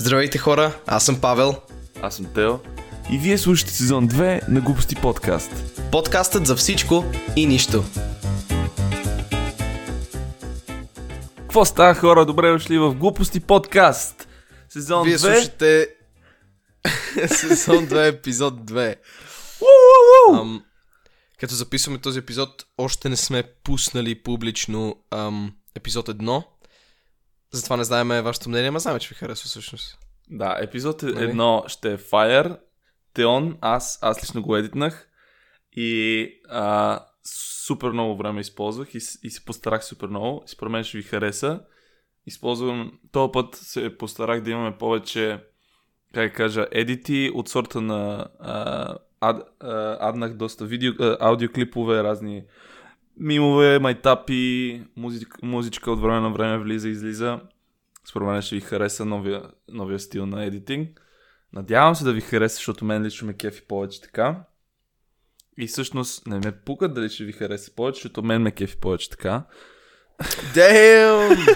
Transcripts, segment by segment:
Здравейте хора, аз съм Павел. Аз съм Тео. И вие слушате сезон 2 на Глупости подкаст. Подкастът за всичко и нищо. Какво става хора? Добре дошли в Глупости подкаст. Сезон 2. Вие слушате сезон 2, епизод 2. Като записваме този епизод, още не сме пуснали публично епизод 1. Затова не знаем вашето мнение, ама знаем, че ви харесва всъщност. Да, епизод 1 ще е Fire, Теон, аз лично го едитнах и супер много време използвах и се постарах супер много. Според мен ще ви хареса. Използвам, този път се постарах да имаме повече, как кажа, едити от сорта на... Аднах доста аудиоклипове, разни мимове, майтапи, музичка от време на време влиза и излиза. Според мен ще ви хареса новия стил на едитинг. Надявам се да ви хареса, защото мен лично ме кефи повече така. И всъщност не ме пукат дали ще ви хареса повече, защото мен ме кефи повече така. Damn!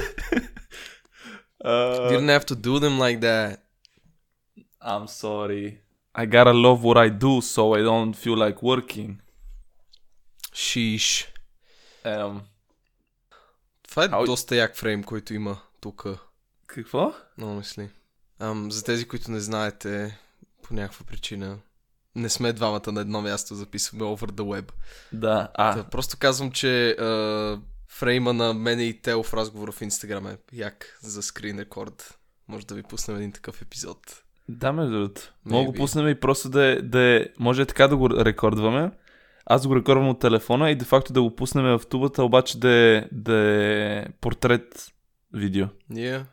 Didn't have to do them like that. I'm sorry. I gotta love what I do, so I don't feel like working. Sheesh. Това е доста як фрейм, който има тук. Какво? Много мисли. За тези, които не знаете, по някаква причина, не сме двамата на едно място, записваме over the web. Да, просто казвам, че фрейма на мене и Тео в разговора в Instagram е як за screen record. Може да ви пуснем един такъв епизод. Да, между другото. Мога го пуснем и просто да може така да го рекордваме. Аз го рекордвам от телефона и де-факто да го пуснем в тубата, обаче да е портрет видео. Yeah.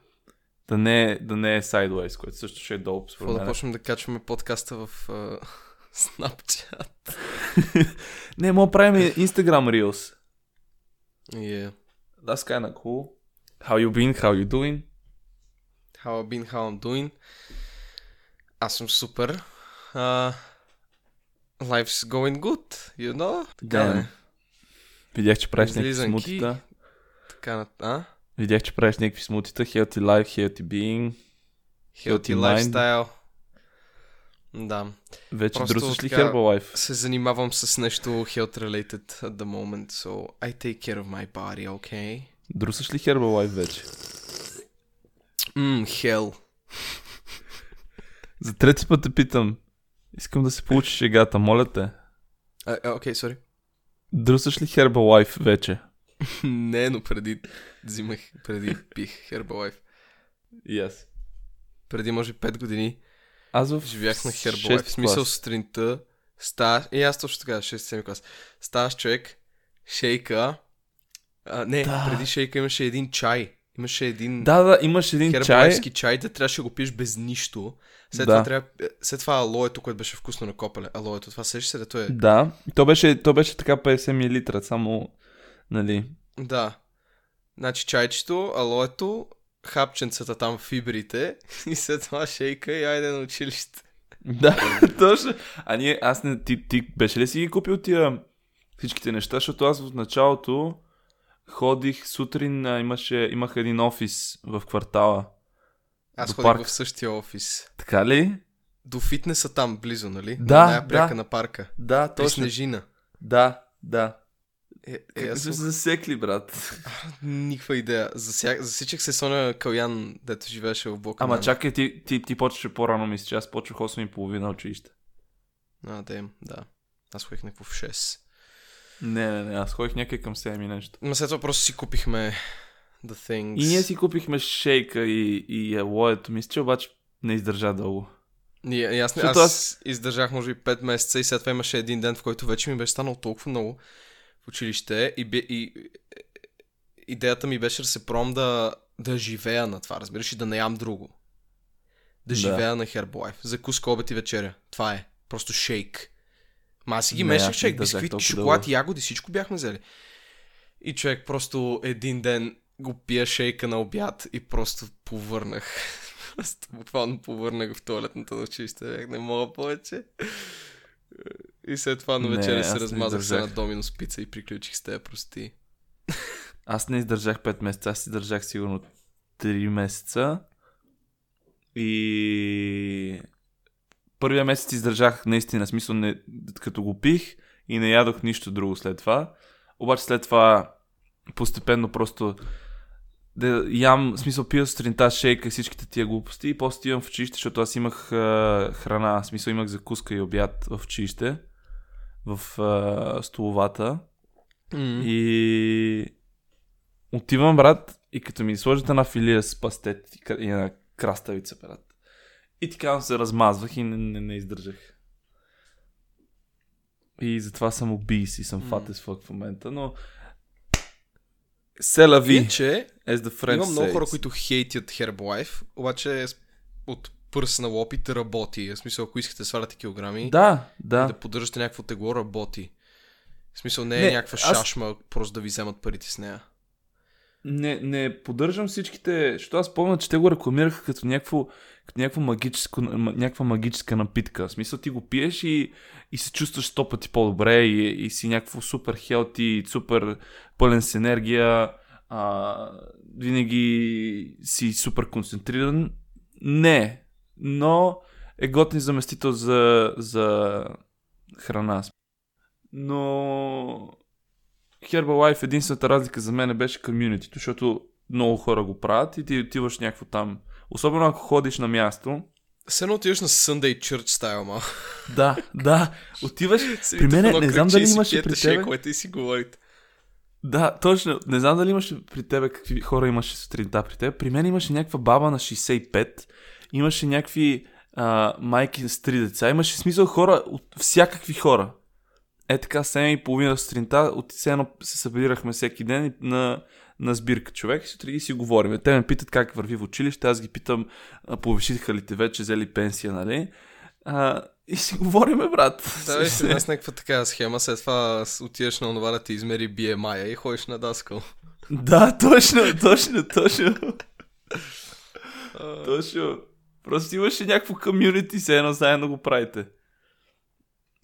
Да не е sideways, което също ще е долу. Какво да почнем да качваме подкаста в Snapchat? Не, мога да правим Instagram Reels. Yeah. That's kinda cool. How you been? How you doing? How I been? How I'm doing? Аз съм супер. Life's going good, you know? Да. Видях, че правиш някакви смутита. Видях, че правиш някакви смутита. Healthy life, healthy being. Healthy lifestyle. Да. Вече дружиш ли Herbalife? Се занимавам с нещо health related at the moment, so I take care of my body, okay? Дружиш ли Herbalife вече? Hell. За трети път те питам. Искам да се получиш шегата, моля те. Окей, сори. Друсаш ли Herbalife вече? Не, но преди пих Herbalife. И аз. Преди може 5 години живях на Herbalife. В смисъл сутринта ставаш... И аз точно така, 6-7 клас. Ставаш човек, шейка... преди шейка имаше един чай. Имаш един хербалайфски чай, да трябваше да го пиеш без нищо. След това алоето, което беше вкусно на копеле. Алоето, това сеща се да то е. Да, то беше така 50 мл, само, нали. Да. Значи чайчето, алоето, хапченцата там, фибрите и след това шейка и айде на училище. Да, точно. Ти беше ли си ги купил тия всичките неща, защото аз в началото... Ходих сутрин, имах един офис в квартала. Аз ходих в същия офис. Така ли? До фитнеса там близо, нали? Да, най-пряка на парка. Да, точно. При Снежина. Да. Как се засекли, брат? Никаква идея. Засичах се с оня Калян, дето живееше в блока. Ама чакай, ти почваше по-рано, мисля, че аз почвах 8:30 училище. Да. Аз ходих някакво в 6. Не, аз ходих някъде към 7 и нещо. Ма след това просто си купихме the things. И ние си купихме шейка и алоето, мисля, че обаче не издържа дълго. Аз издържах може би 5 месеца и след това имаше един ден, в който вече ми беше станало толкова много в училище и идеята ми беше да се пром да живея на това, разбираш, и да не ям друго. Да живея на Herbalife. Закуска, обед и вечеря. Това е. Просто шейк. Ма аз си ги мешах, човек, бисквит, шоколад и ягоди, всичко бяхме взели. И човек просто един ден го пия шейка на обяд и просто повърнах. Буквално повърнах в туалетната на училище, не мога повече. И след това на вечеря се размазах се на Доминос пица и приключих с тея, прости. Аз не издържах 5 месеца, аз издържах сигурно 3 месеца. И първия месец издържах наистина, смисъл, не, като го пих и не ядох нищо друго след това. Обаче след това постепенно просто ям, смисъл, пия сутринта шейка и всичките тия глупости и после имам в училище, защото аз имах храна, смисъл, имах закуска и обяд в училище, в столовата. И отивам, брат, и като ми сложат една филия с пастет и една краставица, брат. И така се размазвах и не издържах. И затова съм обис и съм fat as fuck в момента, но се лави. Има много хора, които хейтят Herbalife, обаче от personal опит работи. В смисъл, ако искате сваляте килограми, да. Да поддържате някакво тегло, работи. В смисъл, не е някаква шашма, просто да ви вземат парите с нея. Не поддържам всичките, защото аз помня, че те го рекламираха като някаква магическа напитка. В смисъл, ти го пиеш и се чувстваш 100 пъти по-добре и си някакво супер хелти, супер пълен с енергия, винаги си супер концентриран. Не, но е готен заместител за храна. Но Herbalife, единствената разлика за мен беше комюнитито, защото много хора го правят и ти отиваш някакво там. Особено ако ходиш на място. Сено отиваш на Sunday Church style, ма. Да. Отиваш. При мен не знам дали имаше при тебе. Което и си говорите. Да, точно. Не знам дали имаше при тебе какви хора имаше сутринта при теб. При мен имаше някаква баба на 65. Имаше някакви майки с 3 деца. Имаше смисъл хора от всякакви хора. Е така, 7:30 сутринта, от едно се събирахме всеки ден на сбирка човек и сутрин си говорим. Те ме питат как върви в училище, аз ги питам, повишиха ли те вече, взели пенсия, нали? И си говориме, брат. Да, беше нас някаква такава схема, след това отидеш на онова да ти измери BMI и ходиш на даскал. Да, точно. Точно. Просто имаше някакво комьюнити, все едно заедно го правите.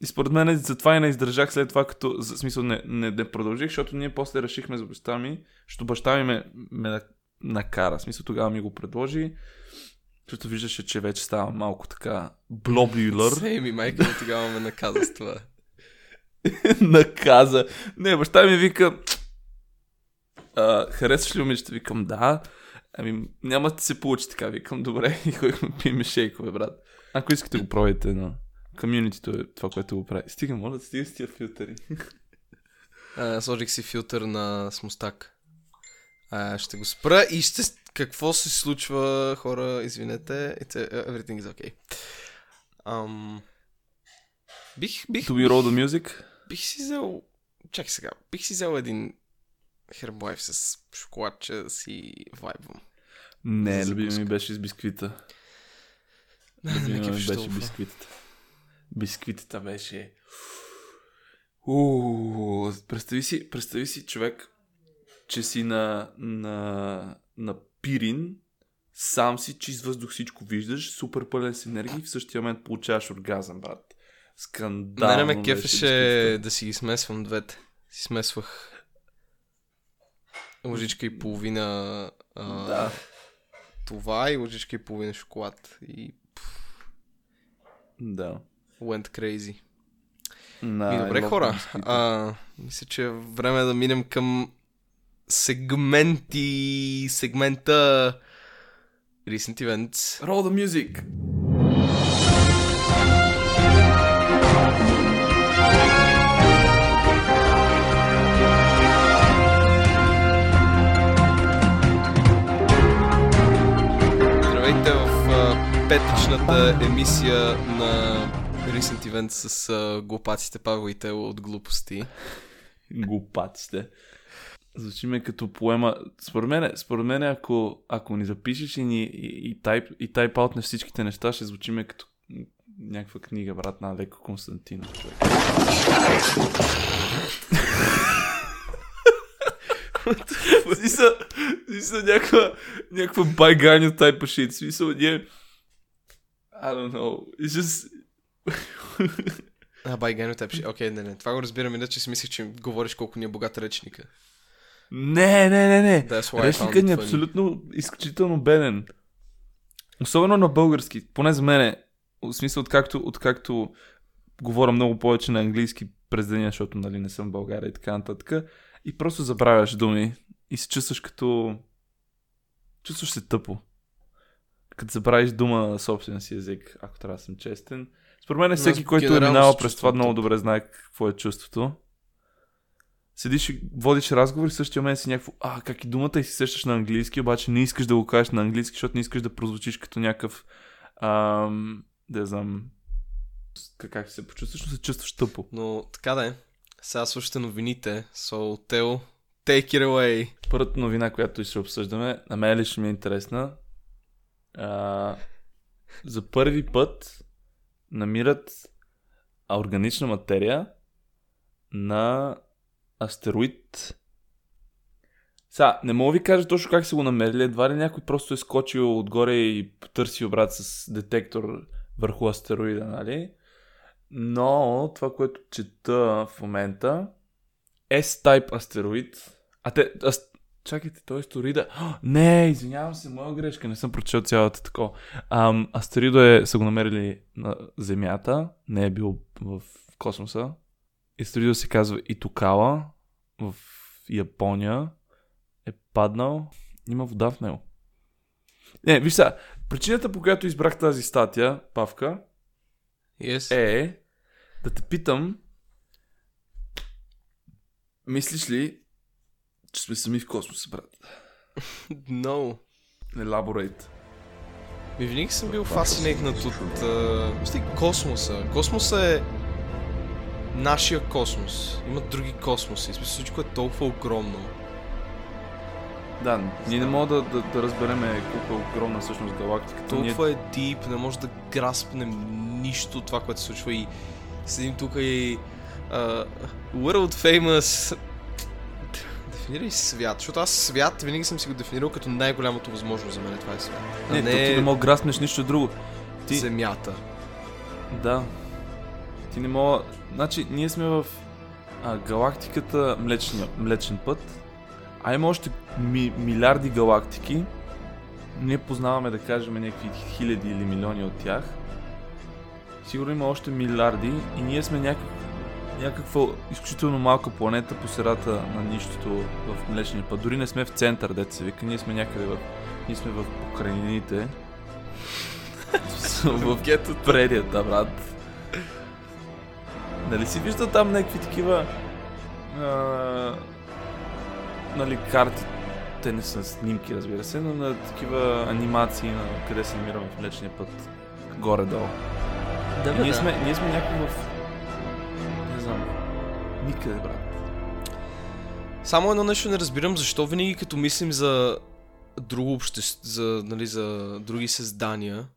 И според мен затова и не издържах след това, като за смисъл не продължих, защото ние после решихме за баща ми, защото баща ми ме накара. В смисъл, тогава ми го предложи, защото виждаше, че вече става малко така блобилър. Сейми, майка ми тогава ме наказа с това. Наказа. Не, баща ми вика, харесваш ли момичета? Викам, да. Ами, няма да се получи така. Викам, добре. И ходихме, пиеме шейкове, брат. Ако искате го пробвайте, но комьюнитито е това, което го прави. Стига, може да стига с тия филтъри. Сложих си филтър на смустак. Ще го спра и ще... Какво се случва, хора? Извинете. Everything is okay. To be roll the music? Бих си взел... Чакай сега. Бих си взел един Herbalife с шоколадче да си вайбвам. Не, любим ми беше с бисквита. Любим ми беше бисквитата. Бисквитата беше... Представи си човек, че си на пирин, сам си, чист въздух, всичко виждаш, супер пълен с енергия и в същия момент получаваш оргазъм, брат. Скандално. Мене ме кефеше да си ги смесвам двете. Си смесвах лъжичка и половина това и лъжичка и половина шоколад. И... Да. Went crazy. И добре, хора. Мисля, че е време да минем към сегмента Recent Events. Roll the music! Здравейте в петъчната емисия на Recent Events с глупаците Павел и Тео от глупости. Глупаците. Звучи ме като поема. Според мен, ако ни запишеш и тайп-аут на всичките неща, ще звучи ме като някаква книга, брат, на Алеко Константинов. Смисъл, някаква байганю type shit. Смисъл, ние... I don't know. It's just... байганю type shit. Окей, не. Това го разбирам и да, че си мислих, че говориш колко ни е богат речника. Не. Речникът ни е абсолютно изключително беден. Особено на български, поне за мен, в смисъл, откакто говоря много повече на английски през деня, защото нали не съм в България и така нататък. И просто забравяш думи и се чувстваш като... Чувстваш се тъпо. Като забравиш дума на собствен си език, ако трябва да съм честен. Според мен всеки, който е минал през това, много добре знае какво е чувството. Седиш и водиш разговор и в същия момент си някакво, как и думата и си сещаш на английски, обаче не искаш да го кажеш на английски, защото не искаш да прозвучиш като някакъв, да знам, как се почувстваш, но се чувстваш тъпо. Но така да е, сега слушате новините, so Тео, take it away. Първата новина, която ще обсъждаме, на мен лично ми е интересна. За първи път намират органична материя на астероид. Сега, не мога ви кажа точно как са го намерили. Едва ли някой просто е скочил отгоре и потърсил брат с детектор върху астероида, нали? Но това, което чета в момента, S-type астероид. Чакайте, той е астероида. Не, извинявам се, моя грешка, не съм прочел цялата такова. Астероида са го намерили на Земята, не е бил в космоса. Астероида се казва Итокава, в Япония е паднал, има вода в него. Не, виж сега, причината, по която избрах тази статия, Павка, е да те питам, мислиш ли, че сме сами в космоса, брат? No. Elaborate. Ми винаги съм бил фасцинейкнат от космоса. Космоса е нашия космос. Има други космоси. Всичко е толкова огромно. Да, ние не мога да разбереме колко е огромна всъщност галактиката. Толкова е deep, не може да граспнем нищо това, което се случва и седим тук и world famous. Дефинирай свят, защото аз свят винаги съм си го дефинирал като най-голямото възможно за мен, това е свят. Ти не мога да граснеш нищо друго. Земята. Да. Ти не мога... Значи, ние сме в галактиката Млечен път, а има още милиарди галактики. Ние познаваме, да кажем, някакви хиляди или милиони от тях. Сигурно има още милиарди и ние сме някаква изключително малка планета по средата на нищото в Млечния път. Дори не сме в център, дето се вика. Ние сме някъде в покрайнините. В прерията, брат. Нали си вижда там някакви такива... Нали, карти... Те не са снимки, разбира се, но на такива анимации на къде се намираме в Млечния път. Горе-долу. Да, бе, ние сме някакво в... Никъде, брат. Само едно нещо не разбирам, защо винаги като мислим за друго общество, за други създания,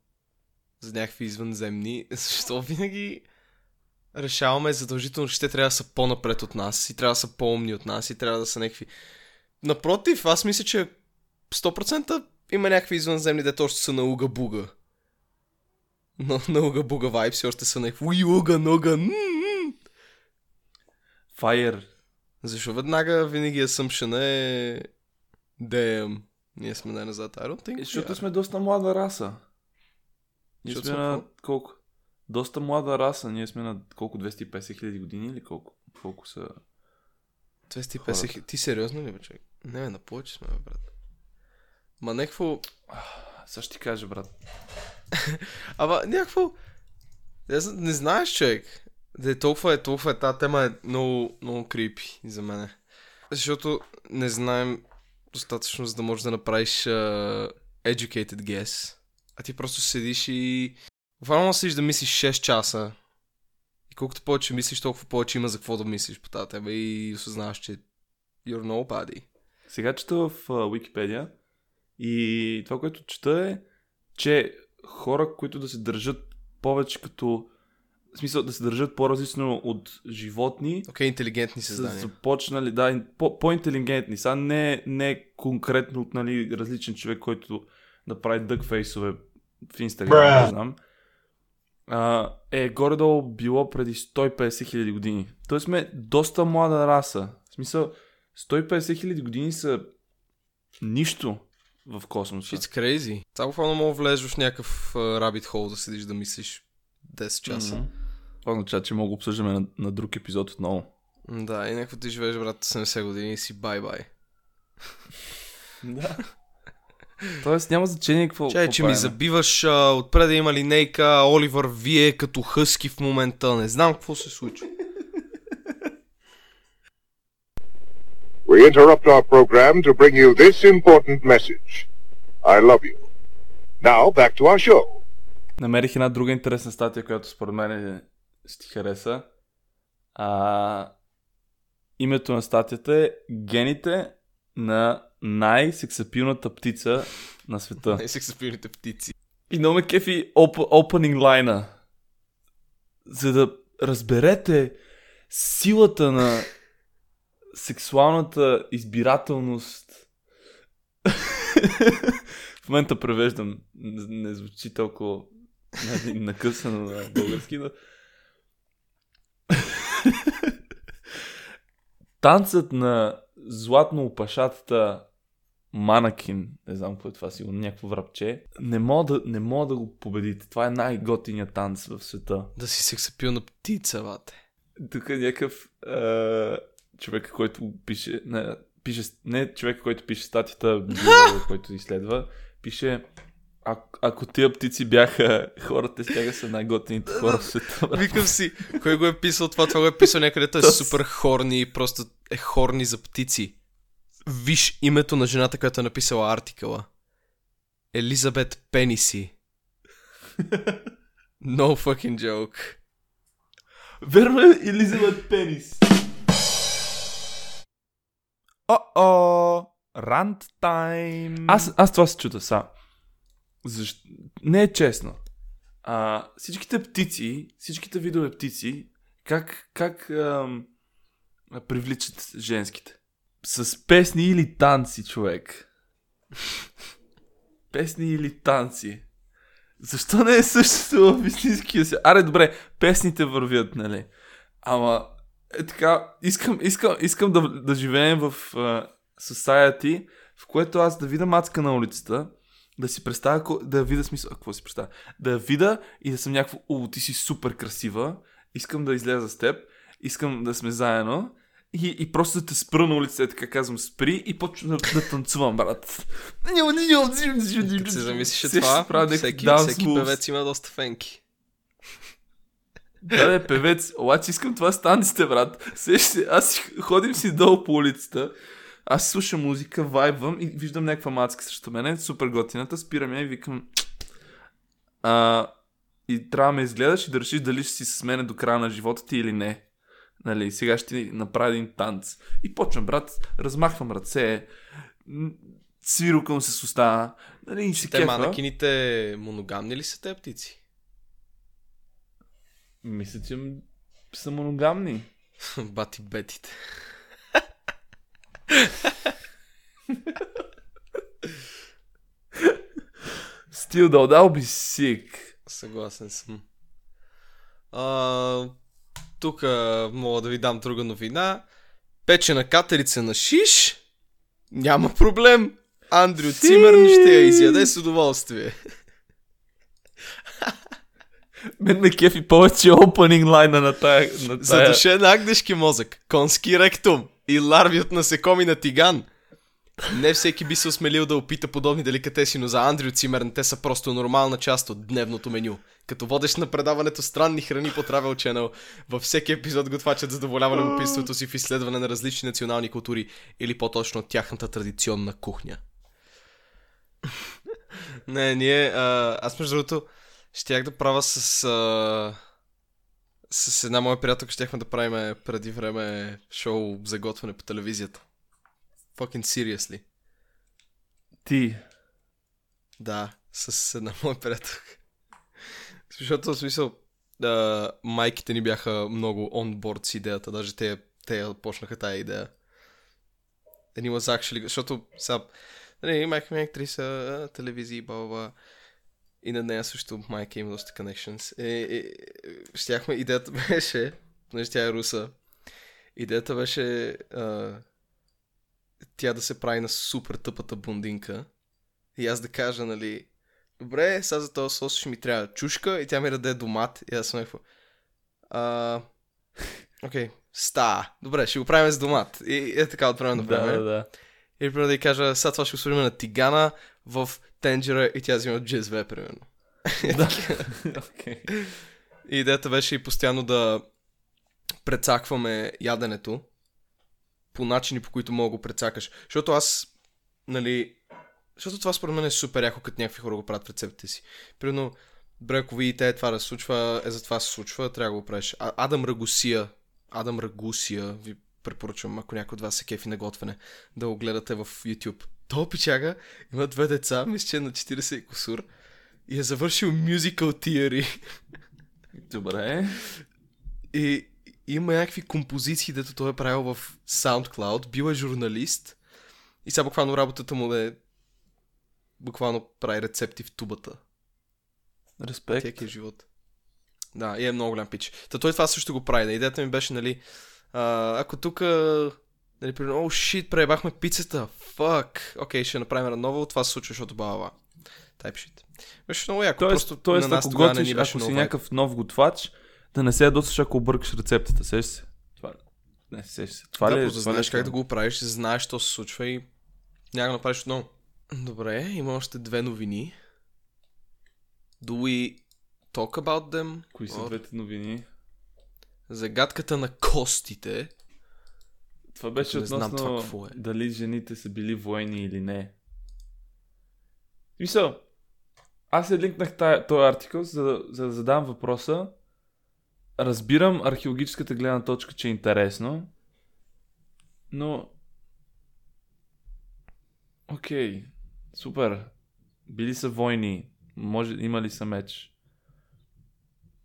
за някакви извънземни, защо винаги решаваме задължително, че те трябва да са по-напред от нас и трябва да са по-умни от нас и трябва да са някакви... Напротив, аз мисля, че 100% има някакви извънземни, дето още са на уга-буга. Но на уга-буга вайбси още са някакви уга-нога, Fire. Защо веднага винаги assumption е... Damn. Ние сме най-назад. Защото сме доста млада раса. Ние сме на колко? Доста млада раса. Ние сме на колко? 250 хиляди години или колко са... 250 хиляди? Ти сериозно ли бе, човек? Не, на повече сме, брат. Ма някакво... Сега ще ти кажа, брат. Ама някакво... Не знаеш, човек. Да, толкова е, тази тема е много, много крипи за мене. Защото не знаем достатъчно, за да можеш да направиш educated guess. А ти просто седиш и... Върно седиш да мислиш 6 часа. И колкото повече мислиш, толкова повече има за какво да мислиш по тази тема и осъзнаваш, че you're nobody. Сега чета в Wikipedia и това, което чета е, че хора, които да се държат повече като... В смисъл да се държат по-различно от животни. Окей, интелигентни създания. Започнали, да, по-интелигентни. Сега не конкретно от нали, различен човек, който да прави дъкфейсове в Instagram, не знам. Горе-долу било преди 150 хиляди години. Тоест сме доста млада раса. В смисъл, 150 хиляди години са нищо в космоса. It's crazy. Само фално мога влезеш в някакъв rabbit hole да седиш да мислиш 10 часа. Mm-hmm. Това означава, че мога да обсъждаме на друг епизод отново. Да, и някакво ти живееш, брат, 70 години и си бай-бай. Да. Тоест няма значение какво... Чай, че ми забиваш отпреде има линейка, Оливър вие като хъски в момента. Не знам какво се случва. We interrupt our program to bring you this important message. I love you. Now back to our show. Намерих една друга интересна статия, която според мен ще ти хареса. Името на статията е "Гените на най-сексапилната птица на света". Най-сексапилните птици. И много ме кефи opening line-а. За да разберете силата на сексуалната избирателност. В момента превеждам. Не звучи толкова накъсано на български, но... Танцът на златно опашатата манакин, не знам какво е това, сигурно някакво врабче, не мога да го победите. Това е най-готиният танц в света. Да си сексапилна птица, бате. Тук е някакъв човек, който пише... Не човек, който пише статията, който изследва, пише... Ако тия птици бяха хората, стяга са най-готените хора в света. Викам си, кой го е писал това? Това го е писал някъде, той е супер хорни и просто е хорни за птици. Виж името на жената, която е написала артикъла. Елизабет Пениси. No fucking joke. Верно е Елизабет Пенис. О-о, рант тайм. Аз това се чудя са. Не е честно. Всичките птици, всичките видове птици, как привличат женските? С песни или танци, човек. Песни или танци. Защо не е същото в истинския си? Аре, добре, песните вървят, нали? Ама, е така, искам да живеем в society, в което аз да видя мацка на улицата, да си представя, да видя смисъл, какво си представя, да видя и да съм някакво, ти си супер красива, искам да изляза с теб, искам да сме заедно и просто да те спра на улицата, така казвам спри и почвам да танцувам, брат. Като се замислиш това, всеки певец има доста фенки. Да, певец, обаче искам това с танците, брат. Аз ходим си долу по улицата, аз слушам музика, вайбвам и виждам някаква мацка срещу мене, супер готината, спирам я и викам и трябва да ме изгледаш и да решиш дали ще си с мене до края на живота ти или не. Нали, сега ще направя един танц. И почвам, брат, размахвам ръце, свирукам се с уста, нали, и се кефа. Те манакините моногамни ли са те птици? Мисля, че са моногамни. Бати бетите. Still though, that'll be sick. Съгласен съм. Тук мога да ви дам друга новина. Печена катерица на шиш. Няма проблем. Андрю Зимърн ще я изяде с удоволствие. Мен ме кефи повече opening line на тая. Задушен агдешки мозък, конски ректум и ларви от насекоми на тиган. Не всеки би се осмелил да опита подобни деликатеси, но за Андрю Зимърн те са просто нормална част от дневното меню. Като водещ на предаването странни храни по Travel Channel, във всеки епизод готвачът задоволява любопитството си в изследване на различни национални култури или по-точно тяхната традиционна кухня. Не, аз между другото щях да правя с една моя приятелка, щяхме да правим преди време шоу за готвене по телевизията. Fucking seriously. Ти? Да, с една моя приятелка. Защото в смисъл майките ни бяха много онборд с идеята, даже те почнаха тая идея. And it was actually, защото сега, майка ми е актриса, телевизии, бла-бла-бла. И на нея също майка има доста connections. Идеята беше, понеже тя е руса, идеята беше тя да се прави на супер тъпата блондинка и аз да кажа, нали, добре, сега за този сос ще ми трябва чушка и тя ми даде домат и аз съм някакво. Окей, ста, добре, ще го правим с домат. И е така от време на време. Да. И примерно да ѝ кажа, сега това ще го сложим на тигана в тенджера и тя взима от джезве, примерно. Да. Okay. И идеята беше и постоянно да прецакваме яденето по начини, по които мога го прецакаш. Защото аз, нали... Защото това според мен е супер яко, като някакви хора го правят в рецептите си. Примерно, добре, ако видите, това да се случва, е за това се случва, трябва да го правиш. Адам Рагусия, ви препоръчвам, ако някой от вас се кефи на готвене, да го гледате в YouTube. То пичага има 2 деца, мисля, че на 40 кусур и е завършил musical theory. Добре. И има някакви композиции, дето той е правил в SoundCloud, бил е журналист и сега буквално работата му е буквално прави рецепти в тубата. Респект. Тяки живот. Да, и е много голям пич. Та той това също го прави. Идеята ми беше, нали, ако тук, нали, примерно, о, шит, пребахме пицата. Фак. Окей, ще направим наново. Това се случва, защото баба. Type shit. Беше много яко. Тоест, на нас ако готвиш, не ни беше, ако си някакъв нов готвач, да не се ядосваш, ако объркаш рецептата. Сеш се? Това не сеш се. Това да, ли е? Да, знаеш как да го правиш, знаеш що се случва и няма да направиш отново. Добре, има още 2 новини. Do we talk about them? Кои са двете новини? Загадката на костите. Това беше относно това, дали жените са били военни или не. Мисъл, аз я линкнах този артикъл, за да задам въпроса. Разбирам археологическата гледна точка, че е интересно, но... Окей, супер. Били са войни. Може, имали са меч.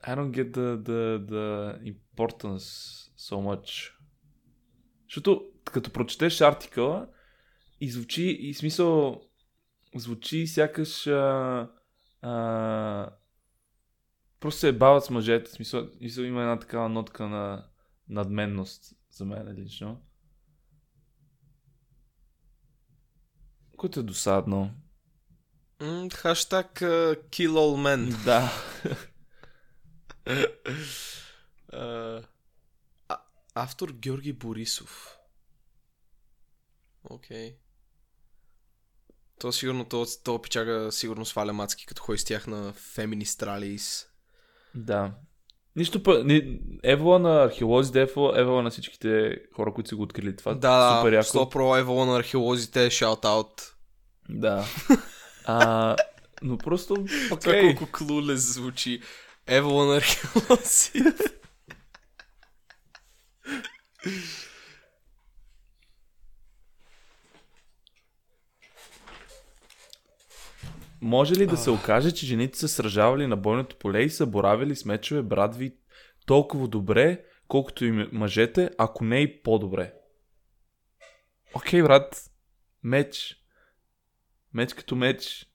I don't get the importance so much. Защото като прочетеш артикъла и звучи, и смисъл звучи сякаш просто се бават с мъжете. Смисъл има една такава нотка на надменност за мен лично. Което е досадно. Хаштаг kill all men. Да. Автор Георги Борисов. Окей. То сигурно, то пичага сигурно сваля мацки, като ходи с тях на феминистралис. Да. Нищо път. Евола на археолозите, евола на всичките хора, които са го открили това. Да, супер яко. 100% евола на археолозите, shout-out. Да. Но просто... Okay. Това колко клулес звучи. Евола на археолозите. Може ли да се окаже, че жените са сражавали на бойното поле и са боравили с мечове, брадви толкова добре, колкото и мъжете, ако не и по-добре? Окей, брат. Меч като меч.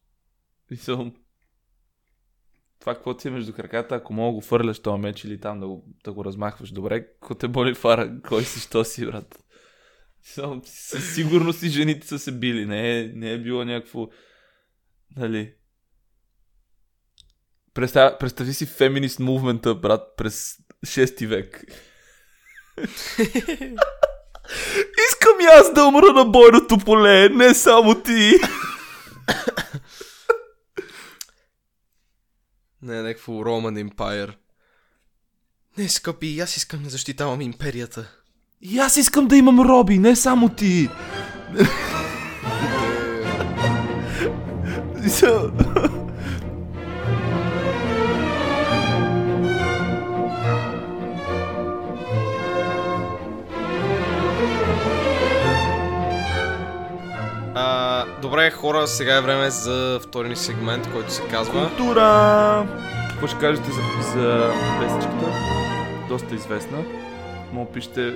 Това какво ти е между краката, ако мога го фърляш това меч или там да го размахваш добре, ако те боли фара, кой си, що си, брат? Със сигурност и жените са се били. Не е било някакво... Нали? Представи си феминист мувмента, брат, през 6 век. Искам и аз да умра на бойното поле, не само ти. Не е някакво Roman Empire. Не, скъпи, аз искам да защитавам империята. И аз искам да имам роби, не само ти. Добре, хора, сега е време за втори ни сегмент, който се казва... Култура! Какво ще кажете за песичката? Доста известна. Мога пишете...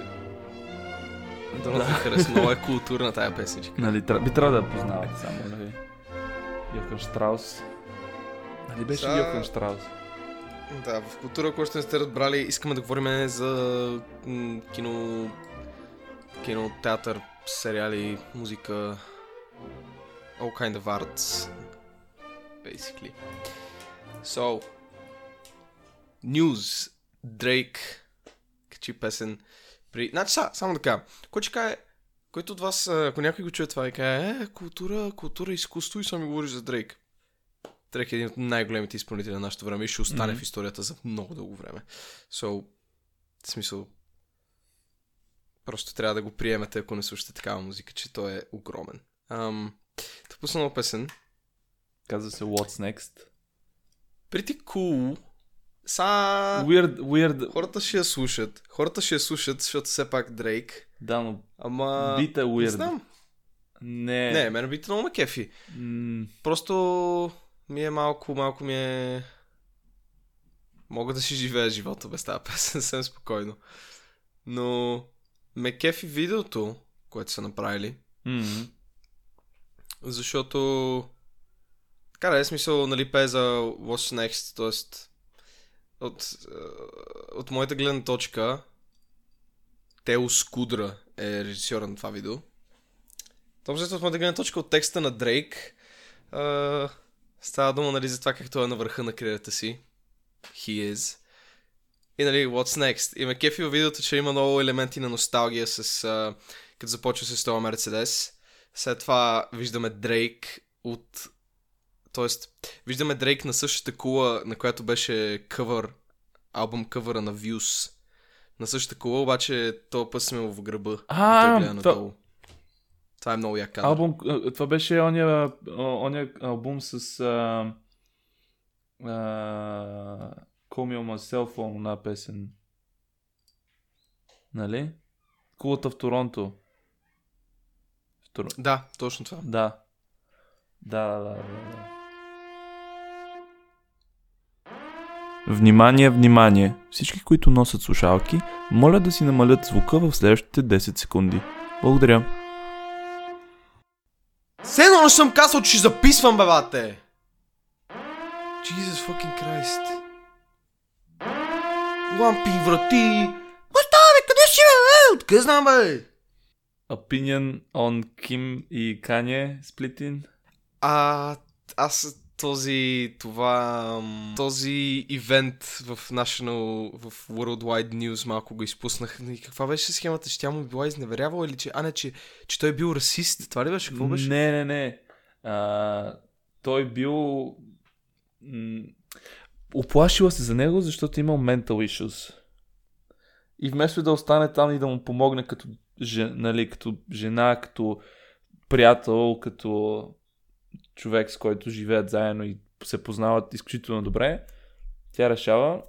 Да, да. Харесва, много е културна тая песичка. Нали, би трябва да познавате само, нали? Йоханн Щраус. Нали беше Йоханн Щраус? Да, в култура, ако ще не сте разбрали, искаме да говорим за кино, театър, сериали, музика, all kind of arts, basically. So, news, Drake, качи песен при... Значи само така, който от вас, ако някой го чуе това и каже, култура, изкуство и само ми говориш за Дрейк. Дрейк е един от най-големите изпълнители на нашето време и ще остане в историята за много дълго време. So, в смисъл, просто трябва да го приемете, ако не слушате такава музика, че той е огромен. Пусна нова песен. Казва се What's Next. Pretty cool. Weird. Хората ще я слушат, защото все пак Дрейк. Да, но бита е weird. Не знам. Не, мен бита много ме кефи. Просто ми е малко ми е... Мога да си живея живота без тази песен, съвсем спокойно. Но ме кефи видеото, което са направили. Защото... Така е смисъл, нали, пее за What's Next, т.е. От моята гледна точка, Теус Кудра е режисьора на това видео. От моята гледна точка, от текста на Дрейк, става дума, нали, за това как той е на върха на кариерата си. He is. И, нали, What's Next. И ме кефи във видеото, че има много елементи на носталгия с... като започва с това Mercedes. След това виждаме Дрейк от... Тоест, виждаме Дрейк на същата кула, на която беше кавър, албум кавъра на Views. На същата кула, обаче този път сме в гръба. Това е много як кадър. Албум, това беше ония албум с Call Me On My Cell Phone, на песен. Нали? Кулата в Торонто. Да, точно това. Да. Внимание! Всички, които носят слушалки, моля да си намалят звука в следващите 10 секунди. Благодаря. Седно не съм казал, че ще записвам, бабате! Jesus fucking Christ. Лампи, врати! Остави, къде ще бе? Откъде знам, бе? Opinion on Kim и Kanye splitting? Аз този ивент в National, в Worldwide News малко го изпуснах. И каква беше схемата? Че тя му била изневерявала или че... че той е бил расист. Това ли беше? Какво беше? Не. Той бил... Оплашила се за него, защото имал mental issues. И вместо да остане там и да му помогне като, нали, като жена, като приятел, като... човек, с който живеят заедно и се познават изключително добре, тя решава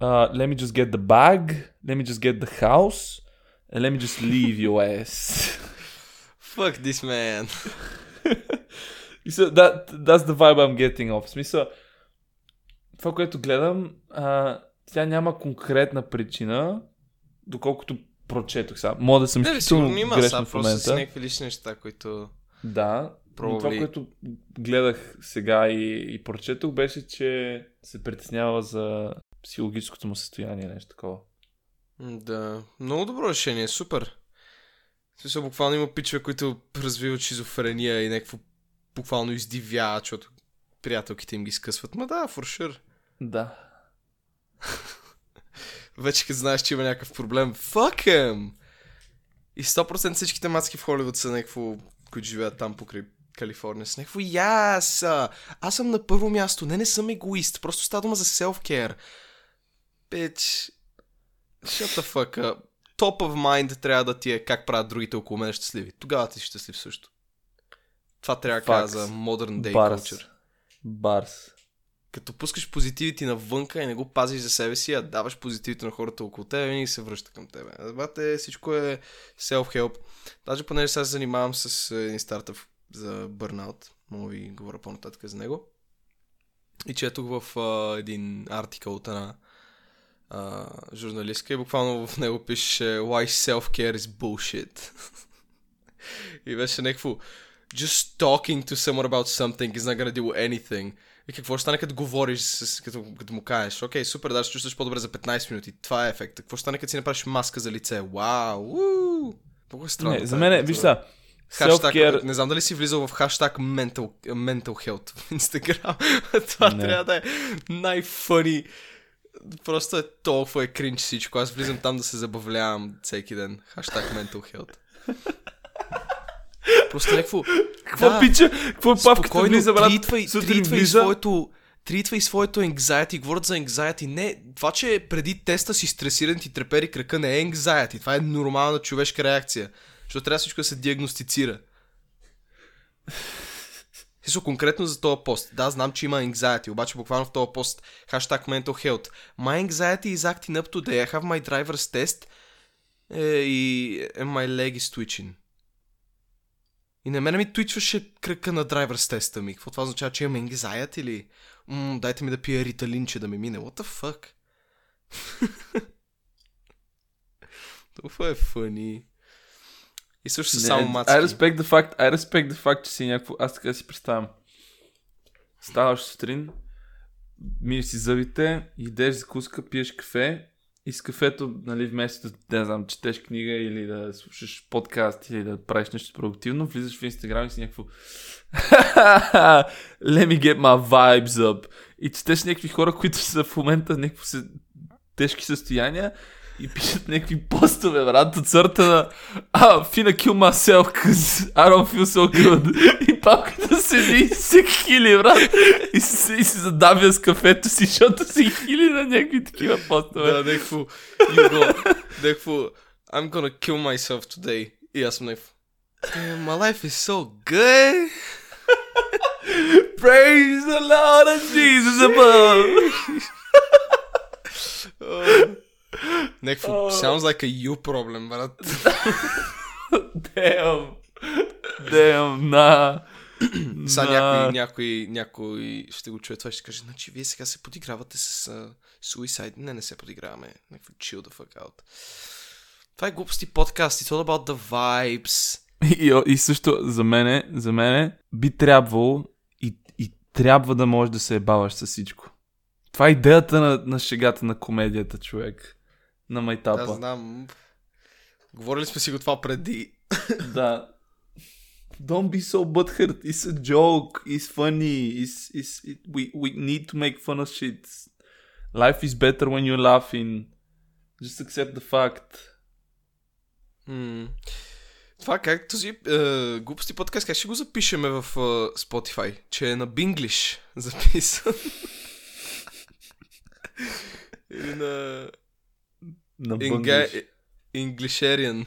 let me just get the bag, let me just get the house, and let me just leave your ass. Fuck this man. So that's the vibe I'm getting off. В смисъл, това, което гледам, тя няма конкретна причина, доколкото прочетох сега. Мога да съм изключително грешен в момента. Просто са някакви лични неща, които... Да. Probably. Това, което гледах сега и прочетох, беше, че се притеснява за психологическото му състояние, нещо такова. Да, много добро решение, супер. В смисъл, буквално има пичове, които развиват шизофрения и някакво буквално издивя, защото приятелките им ги скъсват. Ма да, for sure. Да. Вече като знаеш, че има някакъв проблем, fuck him! И 100% всичките мацки в Холивуд са някакво... които живеят там покрай Калифорния, с някакво яса. Аз съм на първо място. Не съм егоист. Просто става дума за self-care. Bitch. Shut the fuck up. Top of mind трябва да ти е как правят другите около мен щастливи. Тогава ти си щастлив също. Това трябва да кажа за modern day culture. Барс. Като пускаш позитивите навънка и не го пазиш за себе си, а даваш позитивите на хората около теб, винаги се връща към тебе. Разбирате, всичко е self-help. Даже понеже сега се занимавам с един стартъп за бърнаут, мога ви говоря по-нататък за него. И четох в един артикъл от една журналистка и буквално в него пише Why self-care is bullshit. И беше някакво Just talking to someone about something is not gonna do anything. И какво ще стане като говориш, като му кажеш? Окей, супер, да, ще чувстваш по-добре за 15 минути. Това е ефекта. Какво ще стане като си направиш маска за лице? Вау! Много е странно. Не, за мен е, виж сега, Self-care... Не знам дали си влизал в хаштаг mental health в Instagram. Това не. Трябва да е най-фъни. Просто е толкова е кринч всичко. Аз влизам там да се забавлявам всеки ден. Хаштаг mental health. Просто някакво... Какво да, пича? Какво е павката влиза, брат? Тритва и своето anxiety. Говорят за anxiety. Не, това, че преди теста си стресиран ти трепери крака, не е anxiety. Това е нормална човешка реакция. Защото трябва всичко да се диагностицира. Също конкретно за този пост. Да, знам, че има anxiety, обаче буквално в този пост хаштаг mental health. My anxiety is acting up today. I have my driver's test and my leg is twitching. И на мене ми твичваше кръка на driver's test-а ми. Какво това означава, че имам anxiety или... дайте ми да пия риталин, че да ми мине. What the fuck? Това е funny. И също са само мацки. I respect the fact, че си някакво... Аз така си представям. Ставаш сутрин, миеш си зъбите, идеш закуска, пиеш кафе и с кафето, нали, вместо да, не знам, четеш книга или да слушаш подкаст или да правиш нещо продуктивно, влизаш в Инстаграм и си някакво let me get my vibes up. И четеш някакви хора, които са в момента в някакво тежки състояния и пишат някакви постове, брат, от сорта на finna kill myself, cause I don't feel so good. И папката седи и се хили, брат. И се задавя с кафето си, защото се хили на някакви такива постове. Да, някакво, I'm gonna kill myself today. И аз съм някакво, my life is so good. Praise the Lord and Jesus above. Некво, sounds like a you problem, брат. Damn, на. Са някой ще го чуе това и ще каже, значи вие сега се подигравате с suicide. Не се подиграваме. Некво, chill the fuck out. Това е глупости подкаст. It's all about the vibes. И също за мене би трябвало и трябва да можеш да се ебаваш с всичко. Това е идеята на шегата, на комедията, човек. На майтапа. Да, знам. Говорили сме си го това преди. Да. Don't be so butthurt. It's a joke. It's funny. We need to make fun of shit. Life is better when you're laughing. Just accept the fact. Това как този глупости подкаст, как ще го запишеме в Spotify? Че е на Binglish записан. Или на Инглишериан.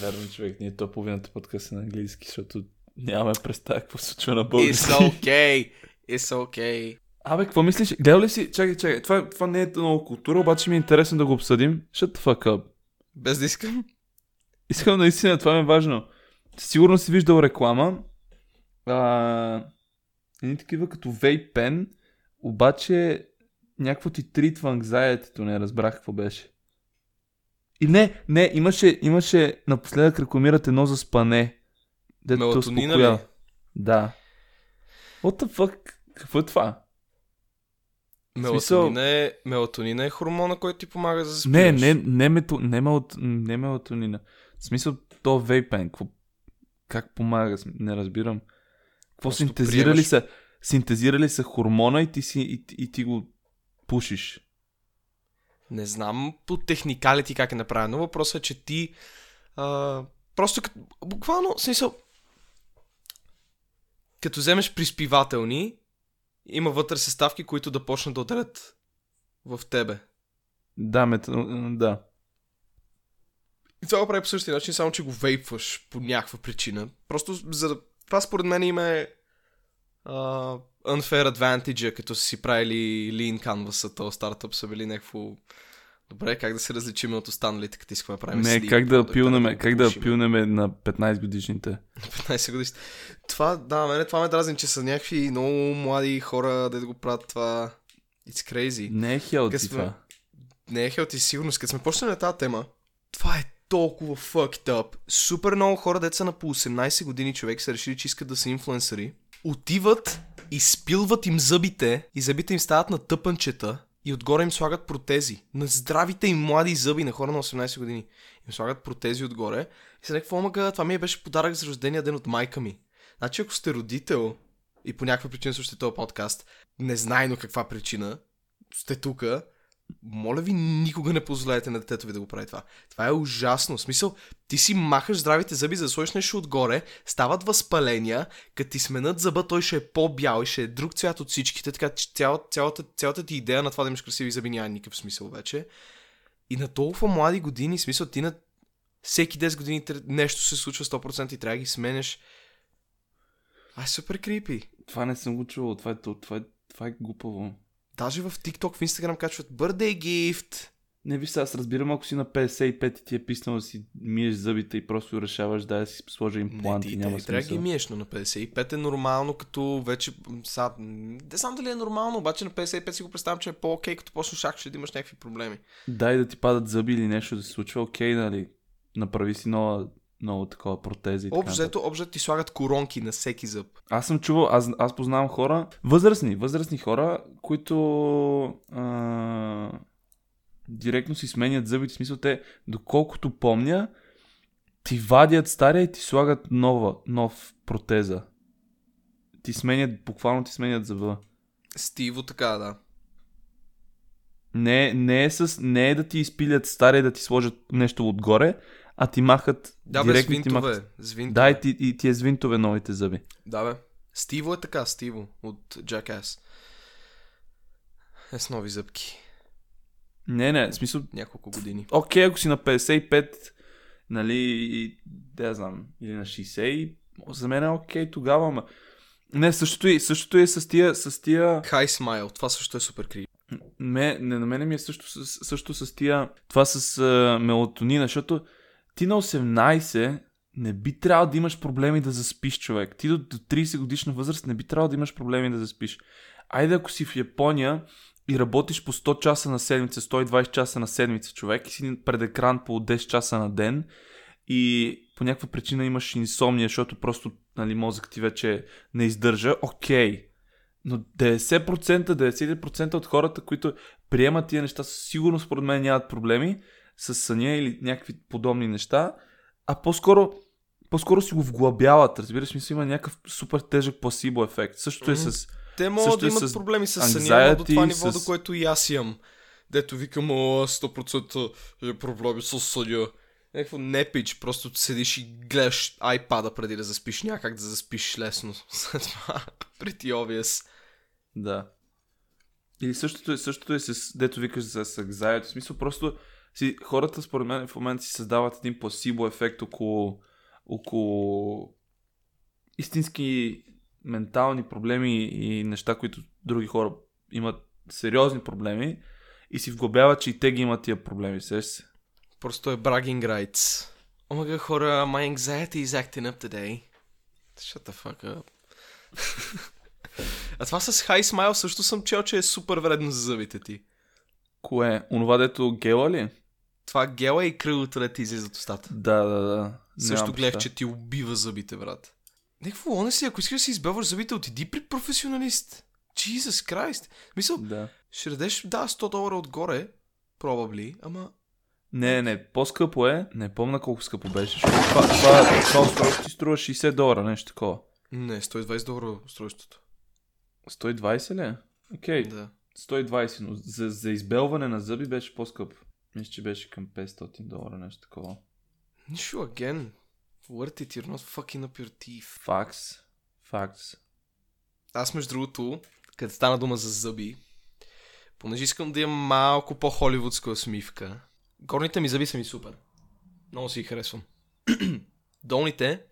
Верно, човек, ние то половината подкаст е на английски, защото нямаме представя какво се случва на български. It's okay. Абе, какво мислиш? Гледал ли си? Чакай, това не е много култура, обаче ми е интересно да го обсъдим. Shut the fuck up. Без да искам. Искам наистина, това ми е важно. Сигурно си виждал реклама. Едни такива като вейп пен, обаче някакво ти тритва анкзаятито, не разбрах какво беше. И не, имаше напоследък рекламират едно за спане. Мелатонина ли? Да. What the fuck? Какво е това? Мелатонина е хормона, който ти помага да заспиш. Не мелатонина. В смисъл, то вейпен, как помага? Не разбирам. Какво синтезирали са хормона и ти го пушиш? Не знам по техникалите как е направено. Въпросът е, че ти просто буквално смисъл като вземеш приспивателни, има вътре съставки, които да почнат да ударят в тебе. Да. И това го прави по същия начин, само че го вейпваш по някаква причина. Просто за това според мен има unfair advantage, като са си правили lean canvas-а, то стартъп са били някакво... Добре, как да се различим от останалите, като искаме да правим слип? Как да пилнеме на 15 годишните? На 15 годишните. Това ме дразни, че са някакви много млади хора да го правят това. It's crazy. Не е хелти това. Не е хелти, сигурно. Като сме почнали на тази тема, това е толкова fucked up. Супер много хора, деца на по 18 години човек, са решили, че искат да са инфлуенсъри. Отиват, изпилват им зъбите и зъбите им стават на тъпанчета и отгоре им слагат протези. На здравите им млади зъби на хора на 18 години. Им слагат протези отгоре И се някакво омага, това ми беше подарък за рождения ден от майка ми. Значи ако сте родител и по някаква причина слушате този подкаст, незнайно каква причина, сте тука, моля ви, никога не позволяйте на детето ви да го прави това. Това е ужасно. В смисъл, ти си махаш здравите зъби, за да сложиш нещо отгоре, стават възпаления, като ти сменят зъба, той ще е по-бял и ще е друг цвят от всичките, така че цялата ти идея на това да имаш красиви зъби няма никакъв смисъл вече. И на толкова млади години, в смисъл, ти на всеки 10 години нещо се случва 100% и трябва да ги сменеш. Ай, супер крипи. Това не съм го чувал, това е глупаво. Даже в TikTok, в Instagram качват birthday gift. Не, виж, аз разбирам, ако си на 55 и ти е писнал да си миеш зъбите и просто решаваш да си сложа имплант и няма смисъл. Трябва да ги миеш, но на 55 е нормално, като вече... Не знам дали е нормално, обаче на 55 си го представям, че е по-окей, като почнеш шак, ще да имаш някакви проблеми. Да, и да ти падат зъби или нещо да се случва, окей, нали? Направи си нова такова протеза и така. Общо ти слагат коронки на всеки зъб. Аз съм чувал, аз познавам хора, възрастни хора, които директно си сменят зъбите, в смисъл те, доколкото помня, ти вадят стария и ти слагат нов протеза. Буквално ти сменят зъба. Стиво така, да. Не е да ти изпилят стария, да ти сложат нещо отгоре, а ти махат директно. С винтове. Да, и ти е с винтове новите зъби. Да, бе. Стиво е така, Стиво от Jackass. Е с нови зъбки. Не, в смисъл... Няколко години. Окей, ако си на 55, нали, да знам, или на 60, за мен е окей тогава, ама... Не, същото е с тия... High Smile, това също е супер крив. На мене ми е също с тия... Това с мелатонина, защото... Ти на 18 не би трябвало да имаш проблеми да заспиш, човек. Ти до 30 годишна възраст не би трябвало да имаш проблеми да заспиш. Айде ако си в Япония и работиш по 100 часа на седмица, 120 часа на седмица, човек, и си пред екран по 10 часа на ден и по някаква причина имаш инсомния, защото просто нали, мозък ти вече не издържа, окей. Но 90% от хората, които приемат тия неща, със сигурност според мен нямат проблеми с съня или някакви подобни неща, а по-скоро си го вглъбяват, разбираш, мисля, има някакъв супер тежък пласибо ефект. Същото е с... Те могат да имат проблеми с съня, до това ниво, до което и аз имам. Дето викам, 100% е проблеми с съня. Някакво не пич, просто седиш и гледаш iPad-а преди да заспиш, някак да заспиш лесно. Pretty obvious. Да. Или същото е с... Дето викаш за anxiety, в смисъл просто... Хората, според мен, в момента си създават един пласибо ефект около истински ментални проблеми и неща, които други хора имат сериозни проблеми и си вглъбяват, че и те ги имат тия проблеми, сеш се. Просто е bragging rights. Омага хора, my anxiety is acting up today. Shut the fuck up. А това с high smile също съм чел, че е супер вредно за зъбите ти. Кое? Онова дето гела ли? Това гела и крилото да ти излизат устата. Да. Също гледах, че ти убива зъбите, брат. Некво, honestly, ако искаш да си избаваш зъбите, отиди при професионалист. Jesus Christ. Мисъл, да. Ще дадеш, $100 отгоре, probably, ама... Не, по-скъпо е. Не помня колко скъпо беше. Това ти струва $60, нещо такова. Не, $120 устройството. 120 ли? Окей. Да. 120, но за избелване на зъби беше по-скъп. Мисля, че беше към $500, нещо такова. Нищо, again. Worth it, you're not fucking up your teeth. Facts. Аз, между другото, като стана дума за зъби, понеже искам да имам малко по-холивудска усмивка, горните ми зъби са ми супер. Много си ги харесвам. Долните,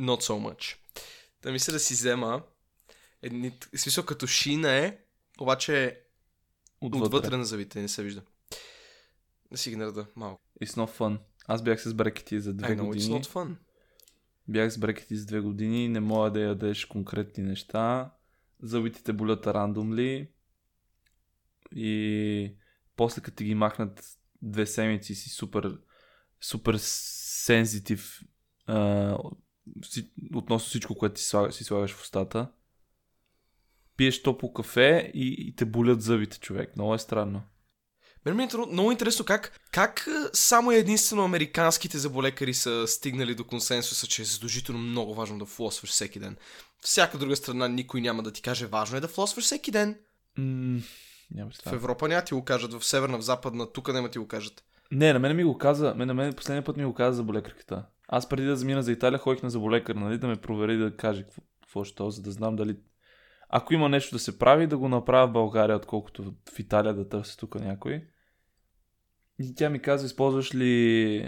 not so much. Да мисля да си взема едни... Смисъл, като шина е, обаче отвътре на зъбите не се вижда. Не си ги нарада малко. It's not fun. Аз бях с брекети за 2 години. It's not fun. Бях с брекети за 2 години, не мога да ядеш конкретни неща. Зъбите те болят рандомли. И после като ги махнат 2 седмици си супер супер сензитив относно всичко, което си слагаш в устата. Пиеш топло кафе и те болят зъбите, човек. Много е странно. Мен е много интересно как само единствено американските заболекари са стигнали до консенсуса, че е задължително много важно да флосваш всеки ден. Всяка друга страна никой няма да ти каже важно е да флосваш всеки ден. В Европа няма ти го кажат, в северна, в западна, тук няма ти го кажат. Не, на мен последния път ми го каза заболекарката. Аз преди да замина за Италия ходих на заболекар, нали, да ме провери да каже какво ще то, за да знам дали... Ако има нещо да се прави, да го направя в България, отколкото в Италия да търся тук някой. И тя ми каза, използваш ли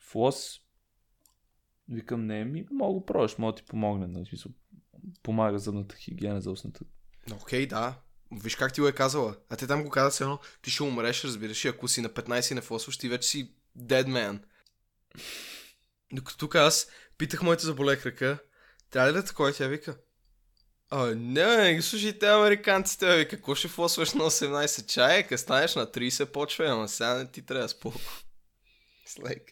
флос? Викам, не, мога го пробваш, мога да ти помогне. Нали? Помага зъбната хигиена за устната. Окей, да. Виж как ти го е казала. А те там го каза едно, ти ще умреш, разбираш, и ако си на 15 и не флосваш, ти вече си dead man. Докато тук аз питах моята заболекарка, трябва ли да такова? Тя вика, не, слушай, те американците, вика, какво ще флосваш на 18 чая, къде станеш на 30 почва, ама сега не ти трябва споко. Like...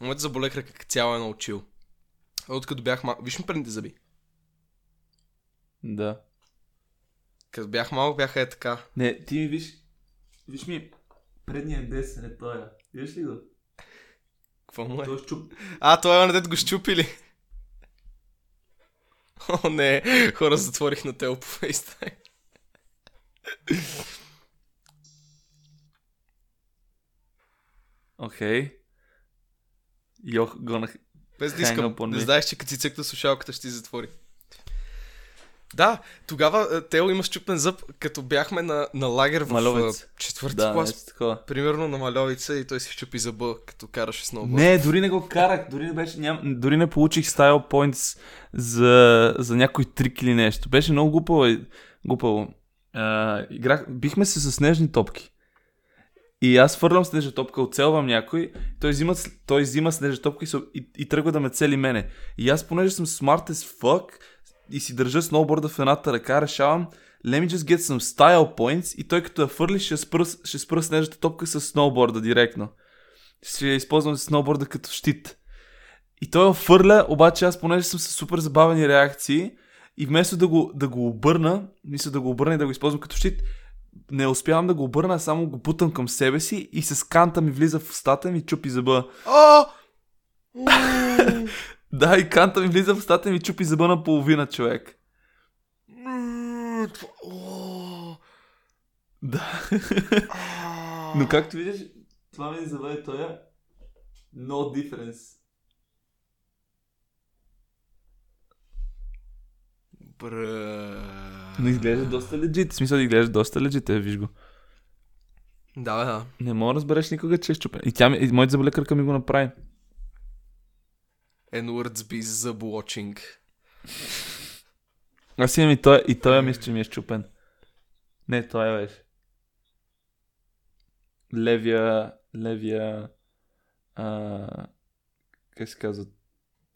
Моята заболекарка как цяло е научил. Откъдо бях малко... Виж ми предните зъби. Да. Като бях малко, бяха е така. Не, ти ми виж... Виж ми предния десен е тоя. Виж ли го? Какво му е? Той щуп... той е на дед го щупили. О, не. Хора, затворих на Тео по FaceTime. Окей. Йох, гонах... Без да искам. Не знаеш, че като си цъкна слушалката ще ти затвори. Да, тогава Тео има щупен зъб, като бяхме на лагер в Малявица. Четвърти клас. Примерно на Малявица, и той си щупи зъба, като караше сноуборд. Не, дори не го карах, дори не получих стайл поинтс за някой трик или нещо. Беше много глупаво. Бихме се с снежни топки. И аз фърлям снежна топка, оцелвам някой, той взима снежна топка и тръгва да ме цели мене. И аз, понеже съм smart as fuck, и си държа сноуборда в едната ръка, решавам, let me just get some style points, и той като я фърли, ще спра снежната топка с сноуборда директно. Ще използвам сноуборда като щит. И той я фърля, обаче аз, понеже съм с супер забавени реакции, и вместо да го обърна и да го използвам като щит, не успявам да го обърна, само го бутам към себе си и с канта ми влиза в устата ми и чупи зъба. Да, и канта ми влиза в устата ми и чупи зъба на половина, човек. Да. Но както видиш, това ми заведе тоя. No difference. Но изглежда доста legit. В смисъл, изглежда доста legit, виж го. Да. Не мога да разбереш никога, че е щупен. И моята заболекарка ми го направи. And words be zub watching. Аз имам и той мисля, че ми е щупен. Не, той беше. Левия... Как се казва?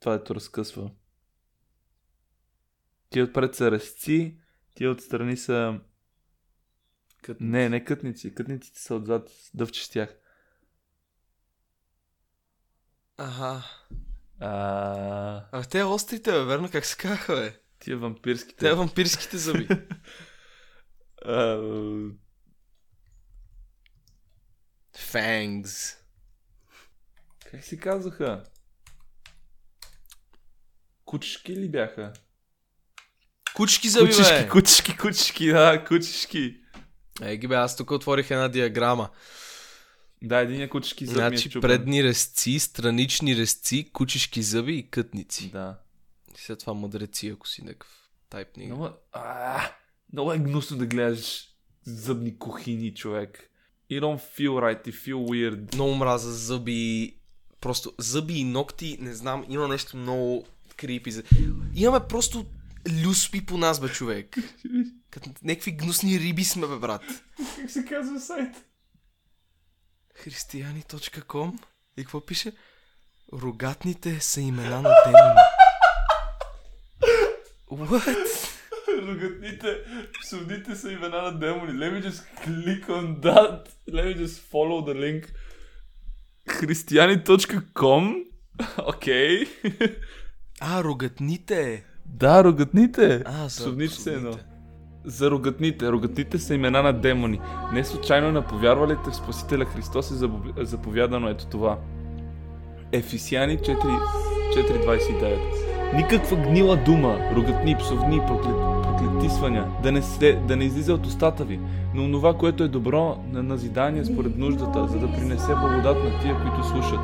Това ето разкъсва. Ти отпред са ръсци, ти отстрани са... Кътници. Не кътници. Кътниците са отзад, дъвчеш тях. Аха... те острите, бе, верно, как се казаха, бе? Тия вампирските зъби. Fangs. Как се казаха? Кучешки ли бяха? Кучешки зъби, бе! Кучешки. Аз тук отворих една диаграма. Да, един е кучешки зъби. Значи предни резци, странични резци, кучешки зъби и кътници. Да. И след това мъдреци, ако си някакъв тайп книга. Много е гнусно да гледаш зъбни кухини, човек. You don't feel right, you feel weird. Много мраза зъби. Просто зъби и ногти, не знам, има нещо много крипи. Имаме просто люспи по нас, бе, човек. Като някакви гнусни риби сме, бе, брат. Как се казва сайта? Християни.com. И какво пише? Рогатните са имена на демони. What? Рогатните, псовните са имена на демони. Let me just click on that. Let me just follow the link. Християни.com. Окей. Рогатните. Да, рогатните. Псовните са едно. За рогатните. Рогатните са имена на демони. Не случайно на повярвалите в Спасителя Христос е заповядано ето това. Ефесяни 4.29. Никаква гнила дума, рогатни, псовни, проклетисвания да не излиза от устата ви, но онова, което е добро на назидание според нуждата, за да принесе благодат на тия, които слушат.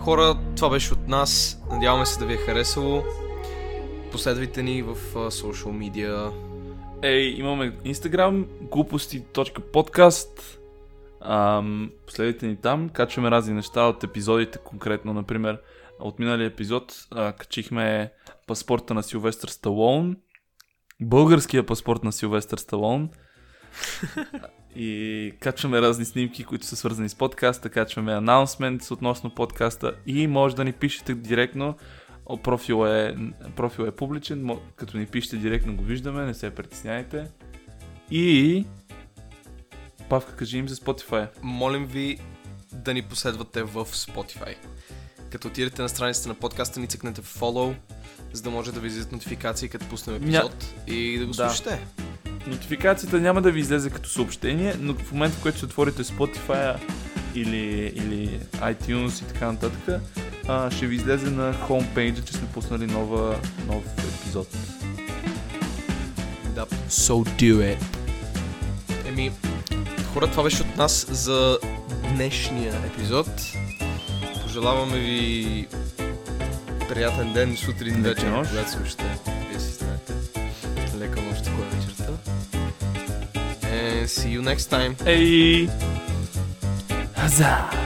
Хора, това беше от нас. Надяваме се да ви е харесало. Последвайте ни в social media. Имаме Instagram, глупости.подкаст. Последвайте ни там. Качваме разни неща от епизодите, конкретно, например, от миналия епизод качихме паспорта на Силвестър Сталон. Българския паспорт на Силвестър Сталон. И качваме разни снимки, които са свързани с подкаста. Качваме анонсмент относно подкаста. И може да ни пишете директно. Профил е публичен. Като ни пишете директно, го виждаме. Не се притесняйте. И... Павка, кажи им за Spotify. Молим ви да ни последвате в Spotify. Като отидете на страницата на подкаста, ни цъкнете follow, за да може да ви излизат нотификации, като пуснем епизод и да го слушате. Нотификацията няма да ви излезе като съобщение, но в момента, в който ще отворите Spotify или iTunes и така нататък, ще ви излезе на хомпейджа, че сме пуснали нов епизод. Да, so do it. Хора, това беше от нас за днешния епизод. Пожелаваме ви приятен ден, сутрин, вечер, когато слушате. Вие си знаете. Лека нощ, такова е вечерта. And see you next time. Hey! Huzzah!